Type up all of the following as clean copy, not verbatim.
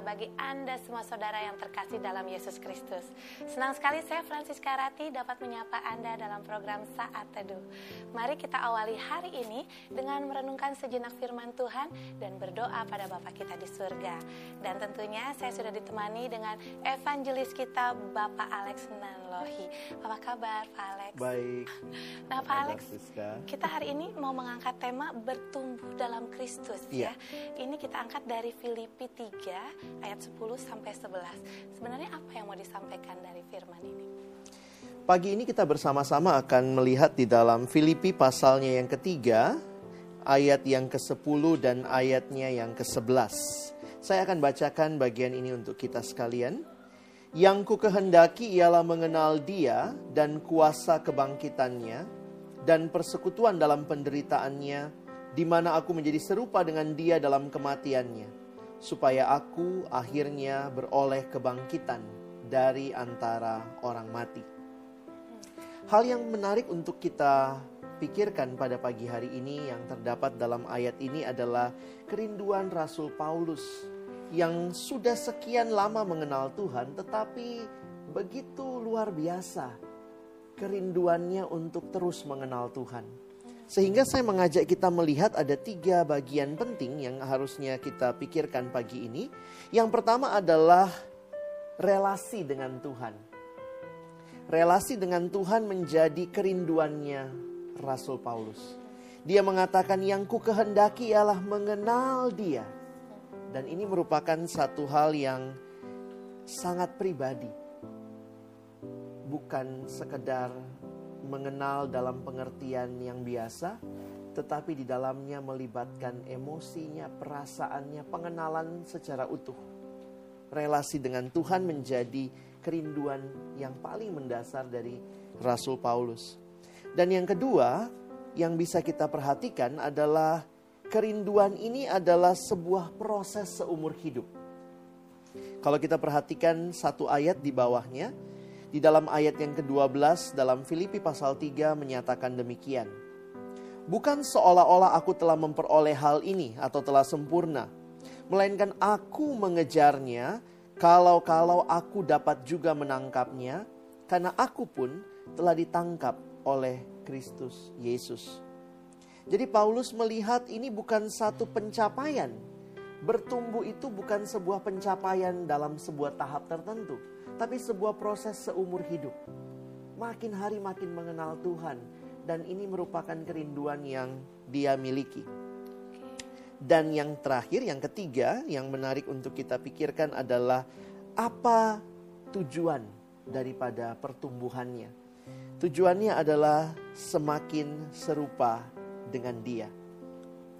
Bagi Anda semua saudara yang terkasih dalam Yesus Kristus. Senang sekali saya Francisca Ratti dapat menyapa Anda dalam program Saat Teduh. Mari kita awali hari ini dengan merenungkan sejenak firman Tuhan dan berdoa pada Bapa kita di surga. Dan tentunya saya sudah ditemani dengan evangelis kita Bapak Alex Nanlohi. Apa kabar Pak Alex? Baik. Nah Pak Alex, kita hari ini mau mengangkat tema bertumbuh dalam Kristus ya. Ini kita angkat dari Filipi 3 ayat 10-11. Sebenarnya apa yang mau disampaikan dari firman ini? Pagi ini kita bersama-sama akan melihat di dalam Filipi pasalnya yang ketiga, ayat yang ke-10 dan ayatnya yang ke-11. Saya akan bacakan bagian ini untuk kita sekalian. Yang ku kehendaki ialah mengenal Dia dan kuasa kebangkitannya dan persekutuan dalam penderitaannya, di mana aku menjadi serupa dengan Dia dalam kematiannya, supaya aku akhirnya beroleh kebangkitan dari antara orang mati. Hal yang menarik untuk kita pikirkan pada pagi hari ini yang terdapat dalam ayat ini adalah kerinduan Rasul Paulus yang sudah sekian lama mengenal Tuhan, tetapi begitu luar biasa kerinduannya untuk terus mengenal Tuhan. Sehingga saya mengajak kita melihat ada 3 bagian penting yang harusnya kita pikirkan pagi ini. Yang pertama adalah relasi dengan Tuhan. Relasi dengan Tuhan menjadi kerinduannya Rasul Paulus. Dia mengatakan yang ku kehendaki ialah mengenal Dia. Dan ini merupakan satu hal yang sangat pribadi. Bukan sekedar mengenal dalam pengertian yang biasa, tetapi di dalamnya melibatkan emosinya, perasaannya, pengenalan secara utuh. Relasi dengan Tuhan menjadi kerinduan yang paling mendasar dari Rasul Paulus. Dan yang kedua, yang bisa kita perhatikan adalah kerinduan ini adalah sebuah proses seumur hidup. Kalau kita perhatikan satu ayat di bawahnya, di dalam ayat yang ke-12 dalam Filipi pasal 3 menyatakan demikian. Bukan seolah-olah aku telah memperoleh hal ini atau telah sempurna, melainkan aku mengejarnya, kalau-kalau aku dapat juga menangkapnya, karena aku pun telah ditangkap oleh Kristus Yesus. Jadi Paulus melihat ini bukan satu pencapaian. Bertumbuh itu bukan sebuah pencapaian dalam sebuah tahap tertentu, tapi sebuah proses seumur hidup. Makin hari makin mengenal Tuhan. Dan ini merupakan kerinduan yang dia miliki. Dan yang terakhir, yang ketiga, yang menarik untuk kita pikirkan adalah apa tujuan daripada pertumbuhannya. Tujuannya adalah semakin serupa dengan Dia.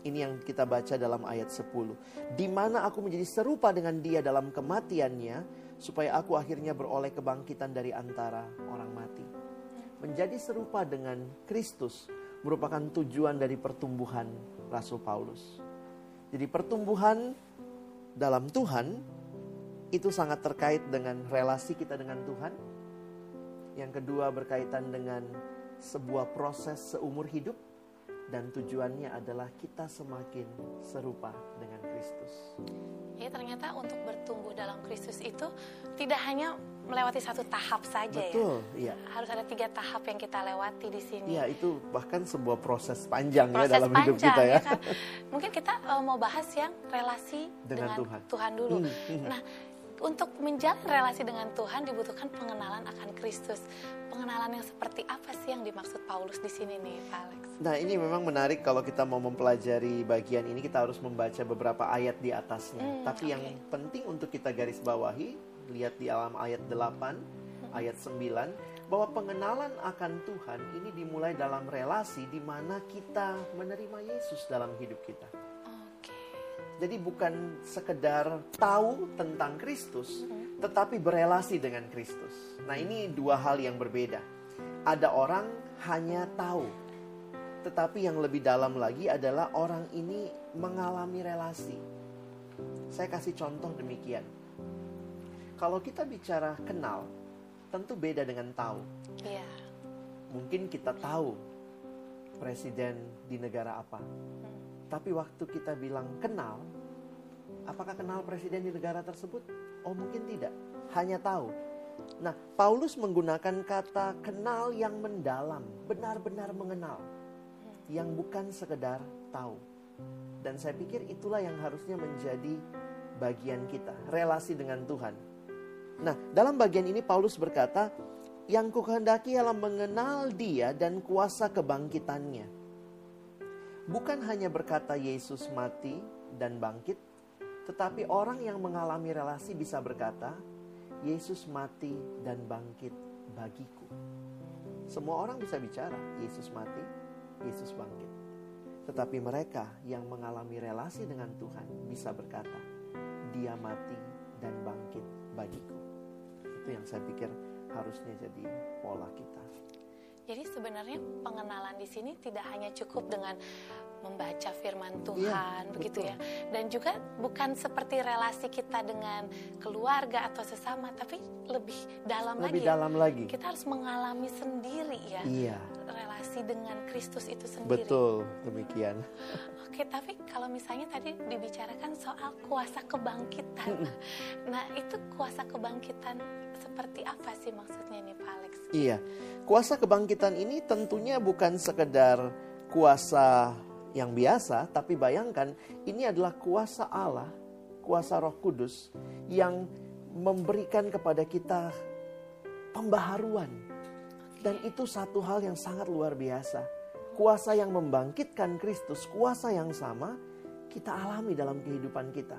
Ini yang kita baca dalam ayat 10. Di mana aku menjadi serupa dengan Dia dalam kematiannya, supaya aku akhirnya beroleh kebangkitan dari antara orang mati. Menjadi serupa dengan Kristus merupakan tujuan dari pertumbuhan Rasul Paulus. Jadi pertumbuhan dalam Tuhan itu sangat terkait dengan relasi kita dengan Tuhan. Yang kedua berkaitan dengan sebuah proses seumur hidup. Dan tujuannya adalah kita semakin serupa dengan Kristus. Jadi ternyata untuk bertumbuh dalam Kristus itu tidak hanya melewati satu tahap saja. Betul, ya. Iya. Harus ada 3 tahap yang kita lewati di sini. Iya, itu bahkan sebuah proses panjang ya dalam hidup kita ya. Kan? Mungkin kita mau bahas yang relasi dengan Tuhan dulu. Nah, untuk menjalin relasi dengan Tuhan dibutuhkan pengenalan akan Kristus. Pengenalan yang seperti apa sih yang dimaksud Paulus di sini nih, Pak Alex? Nah, ini memang menarik kalau kita mau mempelajari bagian ini, kita harus membaca beberapa ayat di atasnya. Tapi yang penting untuk kita garis bawahi, lihat di dalam ayat 8, ayat 9, bahwa pengenalan akan Tuhan ini dimulai dalam relasi di mana kita menerima Yesus dalam hidup kita. Jadi bukan sekedar tahu tentang Kristus, tetapi berelasi dengan Kristus. Nah, ini dua hal yang berbeda. Ada orang hanya tahu, tetapi yang lebih dalam lagi adalah orang ini mengalami relasi. Saya kasih contoh demikian. Kalau kita bicara kenal, tentu beda dengan tahu. Iya. Mungkin kita tahu presiden di negara apa. Tapi waktu kita bilang kenal, apakah kenal presiden di negara tersebut? Oh, mungkin tidak, hanya tahu. Nah, Paulus menggunakan kata kenal yang mendalam, benar-benar mengenal, yang bukan sekedar tahu. Dan saya pikir itulah yang harusnya menjadi bagian kita, relasi dengan Tuhan. Nah, dalam bagian ini Paulus berkata, yang kuhendaki ialah mengenal Dia dan kuasa kebangkitannya. Bukan hanya berkata Yesus mati dan bangkit, tetapi orang yang mengalami relasi bisa berkata, Yesus mati dan bangkit bagiku. Semua orang bisa bicara, Yesus mati, Yesus bangkit. Tetapi mereka yang mengalami relasi dengan Tuhan bisa berkata, Dia mati dan bangkit bagiku. Itu yang saya pikir harusnya jadi pola kita. Jadi sebenarnya pengenalan di sini tidak hanya cukup dengan membaca firman Tuhan, ya, begitu betul. Ya. Dan juga bukan seperti relasi kita dengan keluarga atau sesama, tapi lebih dalam lagi. Kita harus mengalami sendiri ya. Iya. Relasi dengan Kristus itu sendiri. Betul, demikian. Oke, tapi kalau misalnya tadi dibicarakan soal kuasa kebangkitan. Nah, itu kuasa kebangkitan seperti apa sih maksudnya nih Pak Alex? Iya, kuasa kebangkitan ini tentunya bukan sekedar kuasa yang biasa, tapi bayangkan ini adalah kuasa Allah, kuasa Roh Kudus yang memberikan kepada kita pembaharuan. Dan itu satu hal yang sangat luar biasa. Kuasa yang membangkitkan Kristus, kuasa yang sama kita alami dalam kehidupan kita.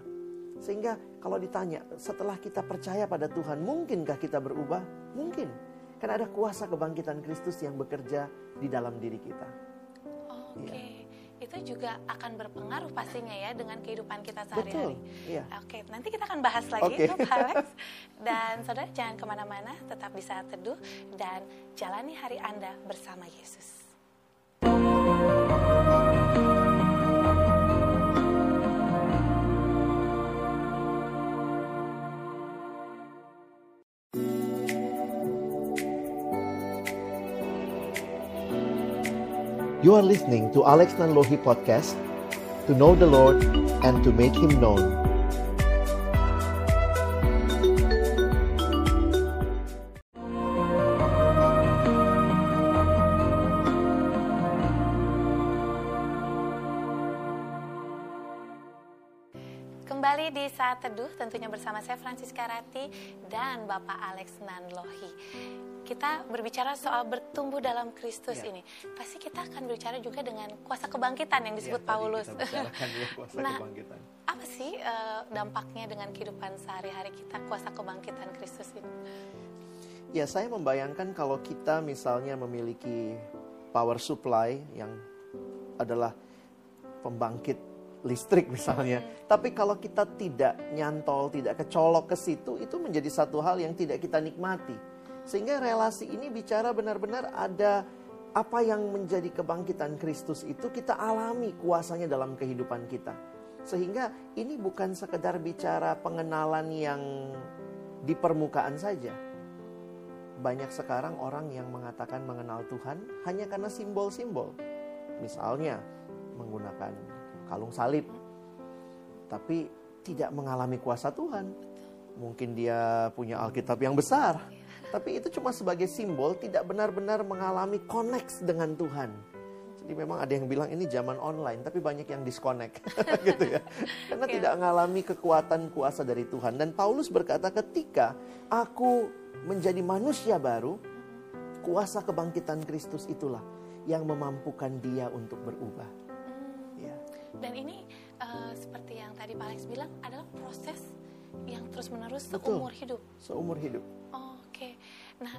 Sehingga kalau ditanya, setelah kita percaya pada Tuhan, mungkinkah kita berubah? Mungkin. Karena ada kuasa kebangkitan Kristus yang bekerja di dalam diri kita. Oke, okay. Ya. Itu juga akan berpengaruh pastinya ya dengan kehidupan kita sehari-hari. Betul, ya. Oke, nanti kita akan bahas lagi itu Pak Alex. Dan saudara jangan kemana-mana, tetap di Saat Teduh dan jalani hari Anda bersama Yesus. You are listening to Alex Nanlohi Podcast, to know the Lord and to make Him known. Kembali di Saat Teduh, tentunya bersama saya Francisca Ratti dan Bapak Alex Nanlohi. Kita berbicara soal bertumbuh dalam Kristus ya. Ini. Pasti kita akan berbicara juga dengan kuasa kebangkitan yang disebut ya, Paulus. Nah, kebangkitan. Apa sih dampaknya dengan kehidupan sehari-hari kita kuasa kebangkitan Kristus ini? Ya, saya membayangkan kalau kita misalnya memiliki power supply yang adalah pembangkit listrik misalnya. Tapi kalau kita tidak nyantol, tidak kecolok ke situ, itu menjadi satu hal yang tidak kita nikmati. Sehingga relasi ini bicara benar-benar ada apa yang menjadi kebangkitan Kristus itu kita alami kuasanya dalam kehidupan kita. Sehingga ini bukan sekedar bicara pengenalan yang di permukaan saja. Banyak sekarang orang yang mengatakan mengenal Tuhan hanya karena simbol-simbol. Misalnya menggunakan kalung salib, tapi tidak mengalami kuasa Tuhan. Mungkin dia punya Alkitab yang besar, tapi itu cuma sebagai simbol, tidak benar-benar mengalami connect dengan Tuhan. Jadi memang ada yang bilang ini zaman online, tapi banyak yang disconnect gitu ya. Karena tidak mengalami kekuatan kuasa dari Tuhan. Dan Paulus berkata, ketika aku menjadi manusia baru, kuasa kebangkitan Kristus itulah yang memampukan dia untuk berubah. Ya. Dan ini seperti yang tadi Pak Alex bilang adalah proses yang terus-menerus seumur hidup. Seumur hidup. Nah,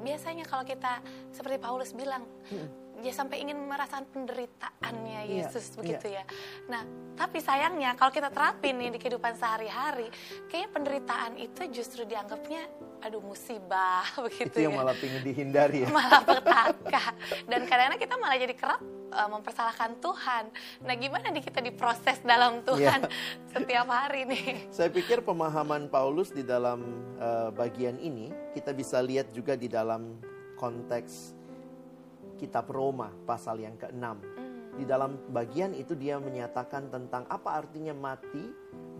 biasanya kalau kita seperti Paulus bilang, dia sampai ingin merasakan penderitaannya Yesus, begitu ya. Nah, tapi sayangnya kalau kita terapin nih di kehidupan sehari-hari, kayaknya penderitaan itu justru dianggapnya aduh musibah, begitu ya. Itu yang malah pingin dihindari ya. Malapetaka. Dan kadang-kadang kita malah jadi kerap mempersalahkan Tuhan. Nah, gimana nih kita diproses dalam Tuhan setiap hari nih? Saya pikir pemahaman Paulus di dalam bagian ini, kita bisa lihat juga di dalam konteks Kitab Roma pasal yang ke-6. Di dalam bagian itu dia menyatakan tentang apa artinya mati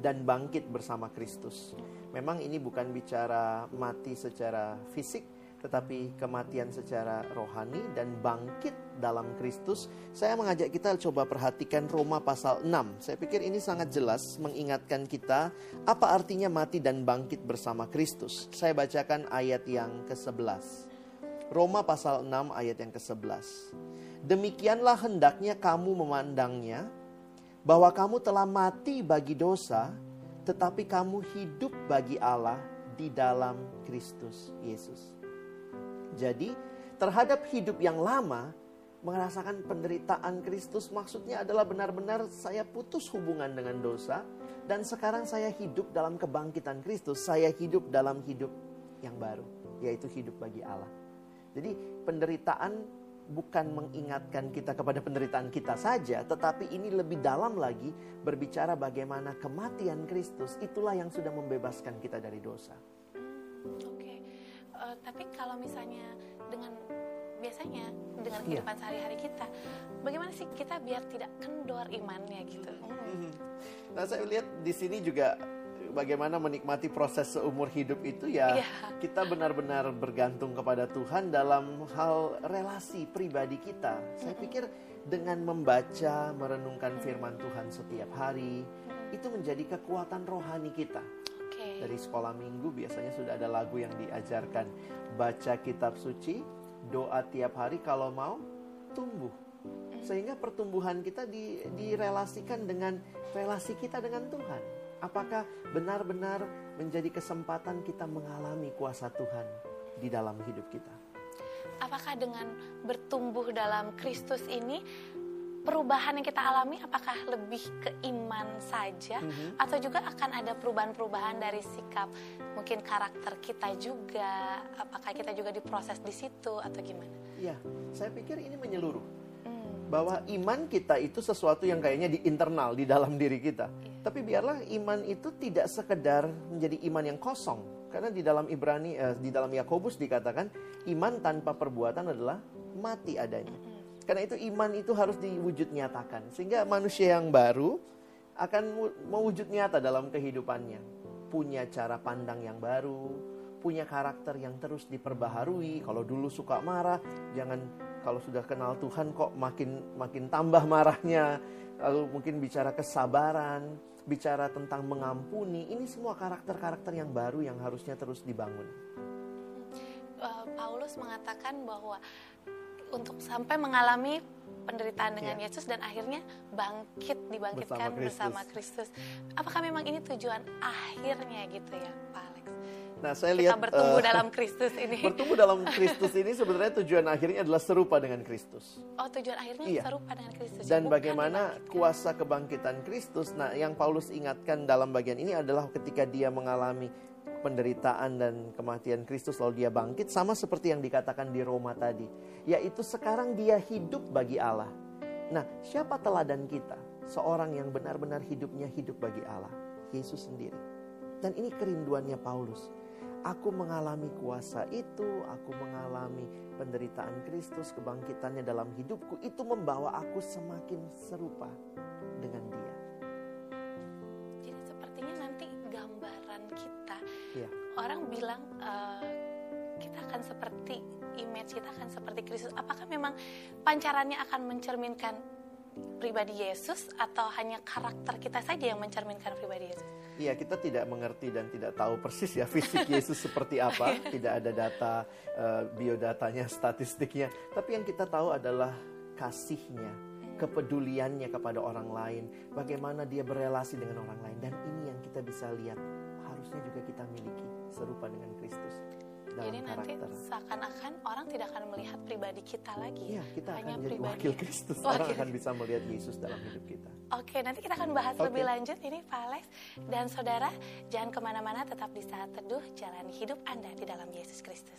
dan bangkit bersama Kristus. Memang ini bukan bicara mati secara fisik, tetapi kematian secara rohani dan bangkit dalam Kristus. Saya mengajak kita coba perhatikan Roma pasal 6. Saya pikir ini sangat jelas mengingatkan kita apa artinya mati dan bangkit bersama Kristus. Saya bacakan ayat yang ke-11. Roma pasal 6 ayat yang ke-11. Demikianlah hendaknya kamu memandangnya, bahwa kamu telah mati bagi dosa, tetapi kamu hidup bagi Allah di dalam Kristus Yesus. Jadi terhadap hidup yang lama, merasakan penderitaan Kristus maksudnya adalah benar-benar saya putus hubungan dengan dosa, dan sekarang saya hidup dalam kebangkitan Kristus. Saya hidup dalam hidup yang baru, yaitu hidup bagi Allah. Jadi penderitaan bukan mengingatkan kita kepada penderitaan kita saja, tetapi ini lebih dalam lagi berbicara bagaimana kematian Kristus itulah yang sudah membebaskan kita dari dosa. Oke, tapi kalau misalnya dengan biasanya dengan kehidupan sehari-hari kita, bagaimana sih kita biar tidak kendor imannya gitu? Nah, saya lihat di sini juga bagaimana menikmati proses seumur hidup itu ya, kita benar-benar bergantung kepada Tuhan dalam hal relasi pribadi kita. Saya pikir dengan membaca, merenungkan firman Tuhan setiap hari, itu menjadi kekuatan rohani kita. Dari sekolah minggu biasanya sudah ada lagu yang diajarkan. Baca kitab suci, doa tiap hari kalau mau, tumbuh. Sehingga pertumbuhan kita direlasikan dengan relasi kita dengan Tuhan. Apakah benar-benar menjadi kesempatan kita mengalami kuasa Tuhan di dalam hidup kita? Apakah dengan bertumbuh dalam Kristus ini, perubahan yang kita alami apakah lebih ke iman saja? Atau juga akan ada perubahan-perubahan dari sikap, mungkin karakter kita juga? Apakah kita juga diproses di situ atau gimana? Ya, saya pikir ini menyeluruh. Bahwa iman kita itu sesuatu yang kayaknya di internal, di dalam diri kita. Tapi biarlah iman itu tidak sekedar menjadi iman yang kosong. Karena di dalam Ibrani, di dalam Yakobus dikatakan, iman tanpa perbuatan adalah mati adanya. Karena itu iman itu harus diwujud nyatakan. Sehingga manusia yang baru akan mewujud nyata dalam kehidupannya. Punya cara pandang yang baru, punya karakter yang terus diperbaharui. Kalau dulu suka marah, jangan... Kalau sudah kenal Tuhan kok makin tambah marahnya. Lalu mungkin bicara kesabaran, bicara tentang mengampuni. Ini semua karakter-karakter yang baru yang harusnya terus dibangun. Paulus mengatakan bahwa untuk sampai mengalami penderitaan dengan Yesus dan akhirnya dibangkitkan bersama Kristus. Apakah memang ini tujuan akhirnya gitu ya, Pak Alex? Nah, saya lihat bertumbuh dalam Kristus ini. Bertumbuh dalam Kristus ini sebenarnya tujuan akhirnya adalah serupa dengan Kristus. Oh, tujuan akhirnya serupa dengan Kristus. Dan bagaimana kuasa kebangkitan Kristus? Nah, yang Paulus ingatkan dalam bagian ini adalah ketika dia mengalami penderitaan dan kematian Kristus lalu dia bangkit, sama seperti yang dikatakan di Roma tadi, yaitu sekarang dia hidup bagi Allah. Nah, siapa teladan kita? Seorang yang benar-benar hidupnya hidup bagi Allah, Yesus sendiri. Dan ini kerinduannya Paulus. Aku mengalami kuasa itu, aku mengalami penderitaan Kristus, kebangkitannya dalam hidupku. Itu membawa aku semakin serupa dengan dia. Jadi sepertinya nanti gambaran kita, orang bilang kita akan seperti, image kita akan seperti Kristus. Apakah memang pancarannya akan mencerminkan pribadi Yesus atau hanya karakter kita saja yang mencerminkan pribadi Yesus? Iya, kita tidak mengerti dan tidak tahu persis ya fisik Yesus seperti apa. Tidak ada data, biodatanya, statistiknya. Tapi yang kita tahu adalah kasihnya, kepeduliannya kepada orang lain. Bagaimana dia berelasi dengan orang lain. Dan ini yang kita bisa lihat, harusnya juga kita miliki serupa dengan Kristus. dalam jadi karakter. Jadi nanti seakan-akan orang tidak akan melihat pribadi kita lagi. Iya, kita hanya akan jadi wakil Kristus. Orang akan bisa melihat Yesus dalam hidup kita. Oke, nanti kita akan bahas lebih lanjut ini Pak Alex. Dan saudara, jangan kemana-mana, tetap di Saat Teduh, jalani hidup Anda di dalam Yesus Kristus.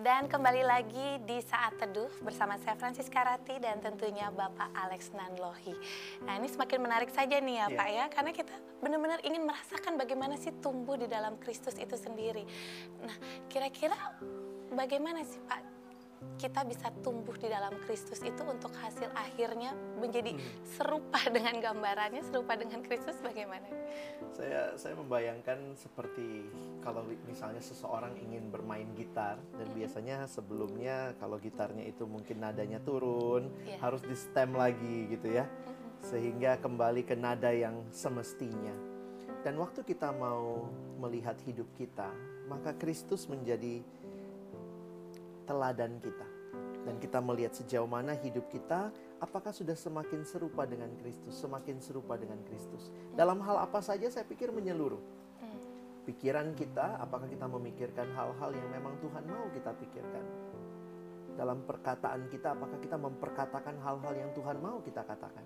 Dan kembali lagi di Saat Teduh bersama saya Francisca Ratti dan tentunya Bapak Alex Nanlohi. Nah, ini semakin menarik saja nih ya, Pak ya, karena kita benar-benar ingin merasakan bagaimana sih tumbuh di dalam Kristus itu sendiri. Nah, kira-kira bagaimana sih Pak kita bisa tumbuh di dalam Kristus itu untuk hasil akhirnya menjadi serupa dengan gambarannya, serupa dengan Kristus, bagaimana? Saya membayangkan seperti kalau misalnya seseorang ingin bermain gitar dan biasanya sebelumnya kalau gitarnya itu mungkin nadanya turun, harus di stem lagi gitu ya, sehingga kembali ke nada yang semestinya. Dan waktu kita mau melihat hidup kita, maka Kristus menjadi teladan kita. Dan kita melihat sejauh mana hidup kita, apakah sudah semakin serupa dengan Kristus, semakin serupa dengan Kristus. Dalam hal apa saja, saya pikir menyeluruh. Pikiran kita, apakah kita memikirkan hal-hal yang memang Tuhan mau kita pikirkan. Dalam perkataan kita, apakah kita memperkatakan hal-hal yang Tuhan mau kita katakan.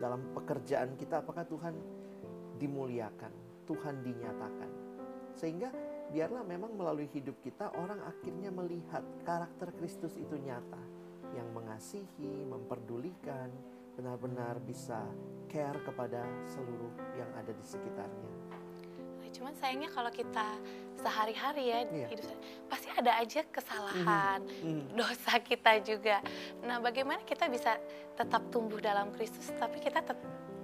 Dalam pekerjaan kita, apakah Tuhan dimuliakan, Tuhan dinyatakan. Sehingga biarlah memang melalui hidup kita orang akhirnya melihat karakter Kristus itu nyata, yang mengasihi, memperdulikan, benar-benar bisa care kepada seluruh yang ada di sekitarnya. Cuman sayangnya kalau kita sehari-hari ya hidup, pasti ada aja kesalahan, dosa kita juga. Nah, bagaimana kita bisa tetap tumbuh dalam Kristus tapi kita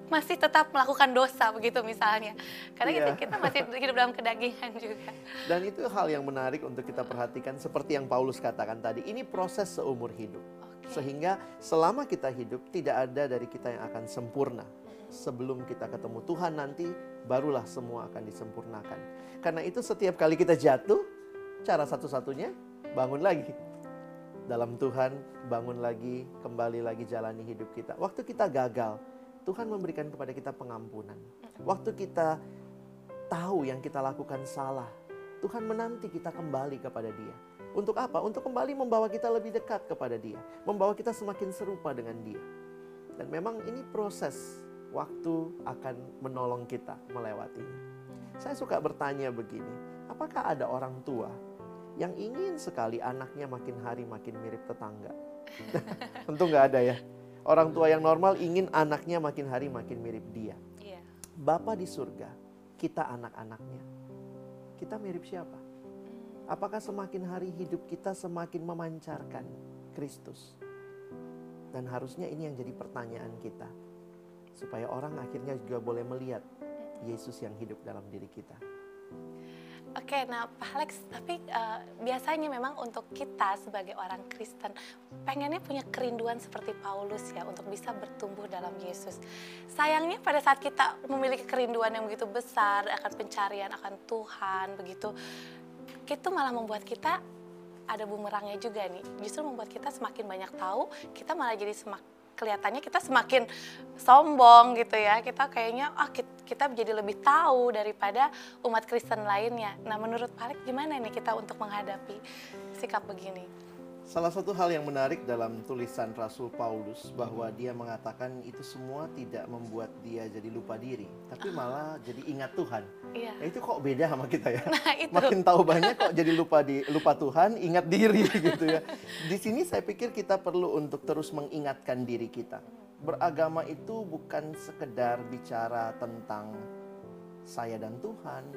masih tetap melakukan dosa begitu misalnya, karena kita masih hidup dalam kedagingan juga. Dan itu hal yang menarik untuk kita perhatikan, seperti yang Paulus katakan tadi, ini proses seumur hidup. Sehingga selama kita hidup tidak ada dari kita yang akan sempurna. Sebelum kita ketemu Tuhan nanti, barulah semua akan disempurnakan. Karena itu setiap kali kita jatuh, cara satu-satunya bangun lagi dalam Tuhan, bangun lagi, kembali lagi jalani hidup kita. Waktu kita gagal, Tuhan memberikan kepada kita pengampunan. Waktu kita tahu yang kita lakukan salah, Tuhan menanti kita kembali kepada Dia. Untuk apa? Untuk kembali membawa kita lebih dekat kepada Dia, membawa kita semakin serupa dengan Dia. Dan memang ini proses, waktu akan menolong kita melewatinya. Saya suka bertanya begini, apakah ada orang tua yang ingin sekali anaknya makin hari makin mirip tetangga? Tentu nggak ada ya. Orang tua yang normal ingin anaknya makin hari makin mirip Dia. Yeah. Bapa di surga, kita anak-anaknya, kita mirip siapa? Apakah semakin hari hidup kita semakin memancarkan Kristus? Dan harusnya ini yang jadi pertanyaan kita. Supaya orang akhirnya juga boleh melihat Yesus yang hidup dalam diri kita. Oke, nah Pak Alex, tapi biasanya memang untuk kita sebagai orang Kristen pengennya punya kerinduan seperti Paulus ya untuk bisa bertumbuh dalam Yesus. Sayangnya pada saat kita memiliki kerinduan yang begitu besar akan pencarian, akan Tuhan begitu, itu malah membuat kita ada bumerangnya juga nih. Justru membuat kita semakin banyak tahu, kita malah jadi kelihatannya kita semakin sombong gitu ya. Kita kayaknya kita jadi lebih tahu daripada umat Kristen lainnya. Nah, menurut Pak Alex gimana nih kita untuk menghadapi sikap begini? Salah satu hal yang menarik dalam tulisan Rasul Paulus bahwa dia mengatakan itu semua tidak membuat dia jadi lupa diri, tapi malah jadi ingat Tuhan. Iya. Nah, itu kok beda sama kita ya. Nah, makin tahu banyak kok jadi lupa Tuhan, ingat diri gitu ya. Di sini saya pikir kita perlu untuk terus mengingatkan diri kita. Beragama itu bukan sekedar bicara tentang saya dan Tuhan,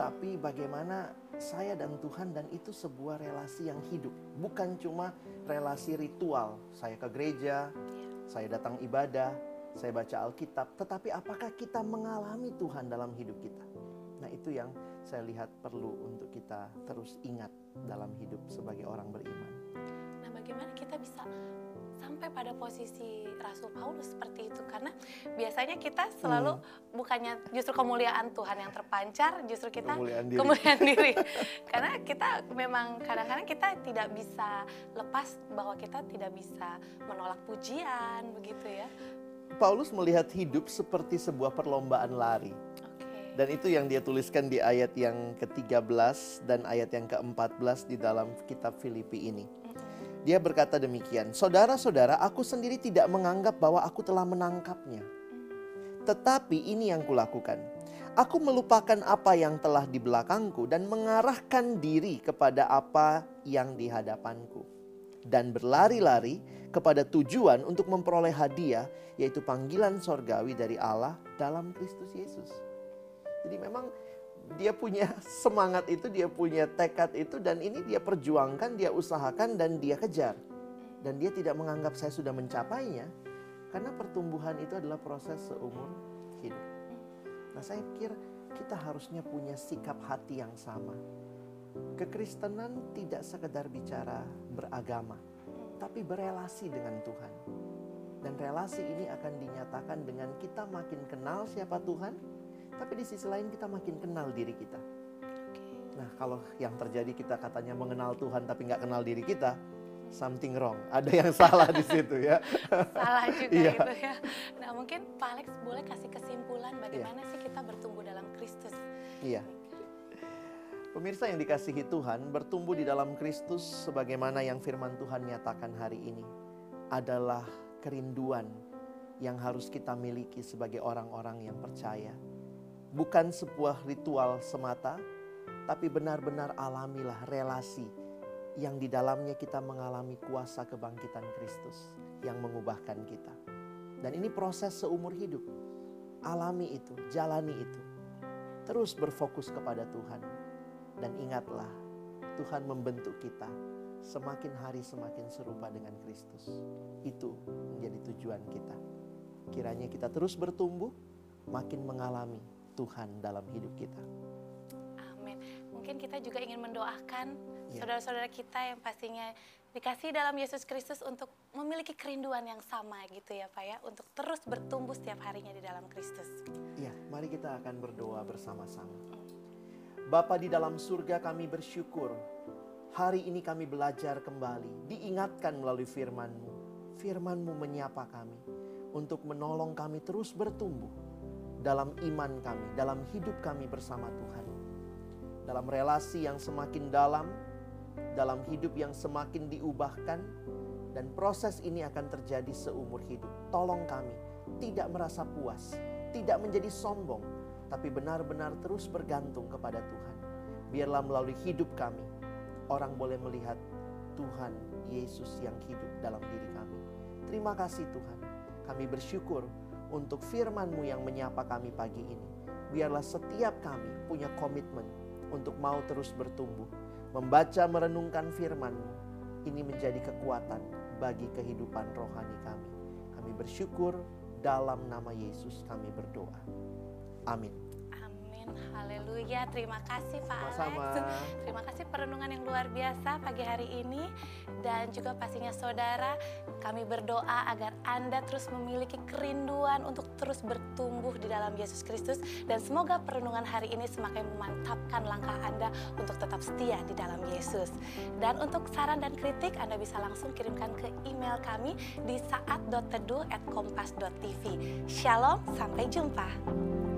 tapi bagaimana saya dan Tuhan, dan itu sebuah relasi yang hidup. Bukan cuma relasi ritual, saya ke gereja, saya datang ibadah, saya baca Alkitab, tetapi apakah kita mengalami Tuhan dalam hidup kita? Nah, itu yang saya lihat perlu untuk kita terus ingat dalam hidup sebagai orang beriman. Nah, bagaimana kita bisa sampai pada posisi Rasul Paulus seperti itu? Karena biasanya kita selalu bukannya justru kemuliaan Tuhan yang terpancar, justru kita kemuliaan diri. Karena kita memang kadang-kadang kita tidak bisa lepas bahwa kita tidak bisa menolak pujian, begitu ya. Paulus melihat hidup seperti sebuah perlombaan lari. Okay. Dan itu yang dia tuliskan di ayat yang ke-13 dan ayat yang ke-14 di dalam kitab Filipi ini. Dia berkata demikian, saudara-saudara, aku sendiri tidak menganggap bahwa aku telah menangkapnya. Tetapi ini yang kulakukan. Aku melupakan apa yang telah di belakangku dan mengarahkan diri kepada apa yang di hadapanku. Dan berlari-lari kepada tujuan untuk memperoleh hadiah, yaitu panggilan sorgawi dari Allah dalam Kristus Yesus. Jadi memang dia punya semangat itu, dia punya tekad itu, dan ini dia perjuangkan, dia usahakan, dan dia kejar. Dan dia tidak menganggap saya sudah mencapainya, karena pertumbuhan itu adalah proses seumur hidup. Nah, saya pikir kita harusnya punya sikap hati yang sama. Kekristenan tidak sekedar bicara beragama, tapi berelasi dengan Tuhan. Dan relasi ini akan dinyatakan dengan kita makin kenal siapa Tuhan, tapi di sisi lain kita makin kenal diri kita. Nah, kalau yang terjadi kita katanya mengenal Tuhan tapi nggak kenal diri kita, something wrong. Ada yang salah di situ ya. Salah juga itu ya. Nah, mungkin Pak Alex boleh kasih kesimpulan bagaimana sih kita bertumbuh dalam Kristus. Iya. Pemirsa yang dikasihi Tuhan, bertumbuh di dalam Kristus sebagaimana yang firman Tuhan nyatakan hari ini adalah kerinduan yang harus kita miliki sebagai orang-orang yang percaya. Bukan sebuah ritual semata, tapi benar-benar alamilah relasi yang di dalamnya kita mengalami kuasa kebangkitan Kristus yang mengubahkan kita. Dan ini proses seumur hidup. Alami itu, jalani itu. Terus berfokus kepada Tuhan. Dan ingatlah, Tuhan membentuk kita semakin hari semakin serupa dengan Kristus. Itu menjadi tujuan kita. Kiranya kita terus bertumbuh, makin mengalami Tuhan dalam hidup kita. Amin. Mungkin kita juga ingin mendoakan saudara-saudara kita yang pastinya dikasih dalam Yesus Kristus untuk memiliki kerinduan yang sama gitu ya Pak ya, untuk terus bertumbuh setiap harinya di dalam Kristus. Iya, mari kita akan berdoa bersama-sama. Bapa di dalam surga, kami bersyukur hari ini kami belajar kembali, diingatkan melalui firman-Mu. Firman-Mu menyapa kami untuk menolong kami terus bertumbuh dalam iman kami, dalam hidup kami bersama Tuhan. Dalam relasi yang semakin dalam, dalam hidup yang semakin diubahkan, dan proses ini akan terjadi seumur hidup. Tolong kami tidak merasa puas, tidak menjadi sombong, tapi benar-benar terus bergantung kepada Tuhan. Biarlah melalui hidup kami, orang boleh melihat Tuhan Yesus yang hidup dalam diri kami. Terima kasih Tuhan, kami bersyukur untuk firman-Mu yang menyapa kami pagi ini. Biarlah setiap kami punya komitmen untuk mau terus bertumbuh. Membaca, merenungkan firman-Mu. Ini menjadi kekuatan bagi kehidupan rohani kami. Kami bersyukur, dalam nama Yesus kami berdoa. Amin. Haleluya, terima kasih Pak Alex. Terima kasih perenungan yang luar biasa pagi hari ini. Dan juga pastinya saudara, kami berdoa agar Anda terus memiliki kerinduan untuk terus bertumbuh di dalam Yesus Kristus. Dan semoga perenungan hari ini semakin memantapkan langkah Anda untuk tetap setia di dalam Yesus. Dan untuk saran dan kritik, Anda bisa langsung kirimkan ke email kami di saat.teduh@kompas.tv. Shalom, sampai jumpa.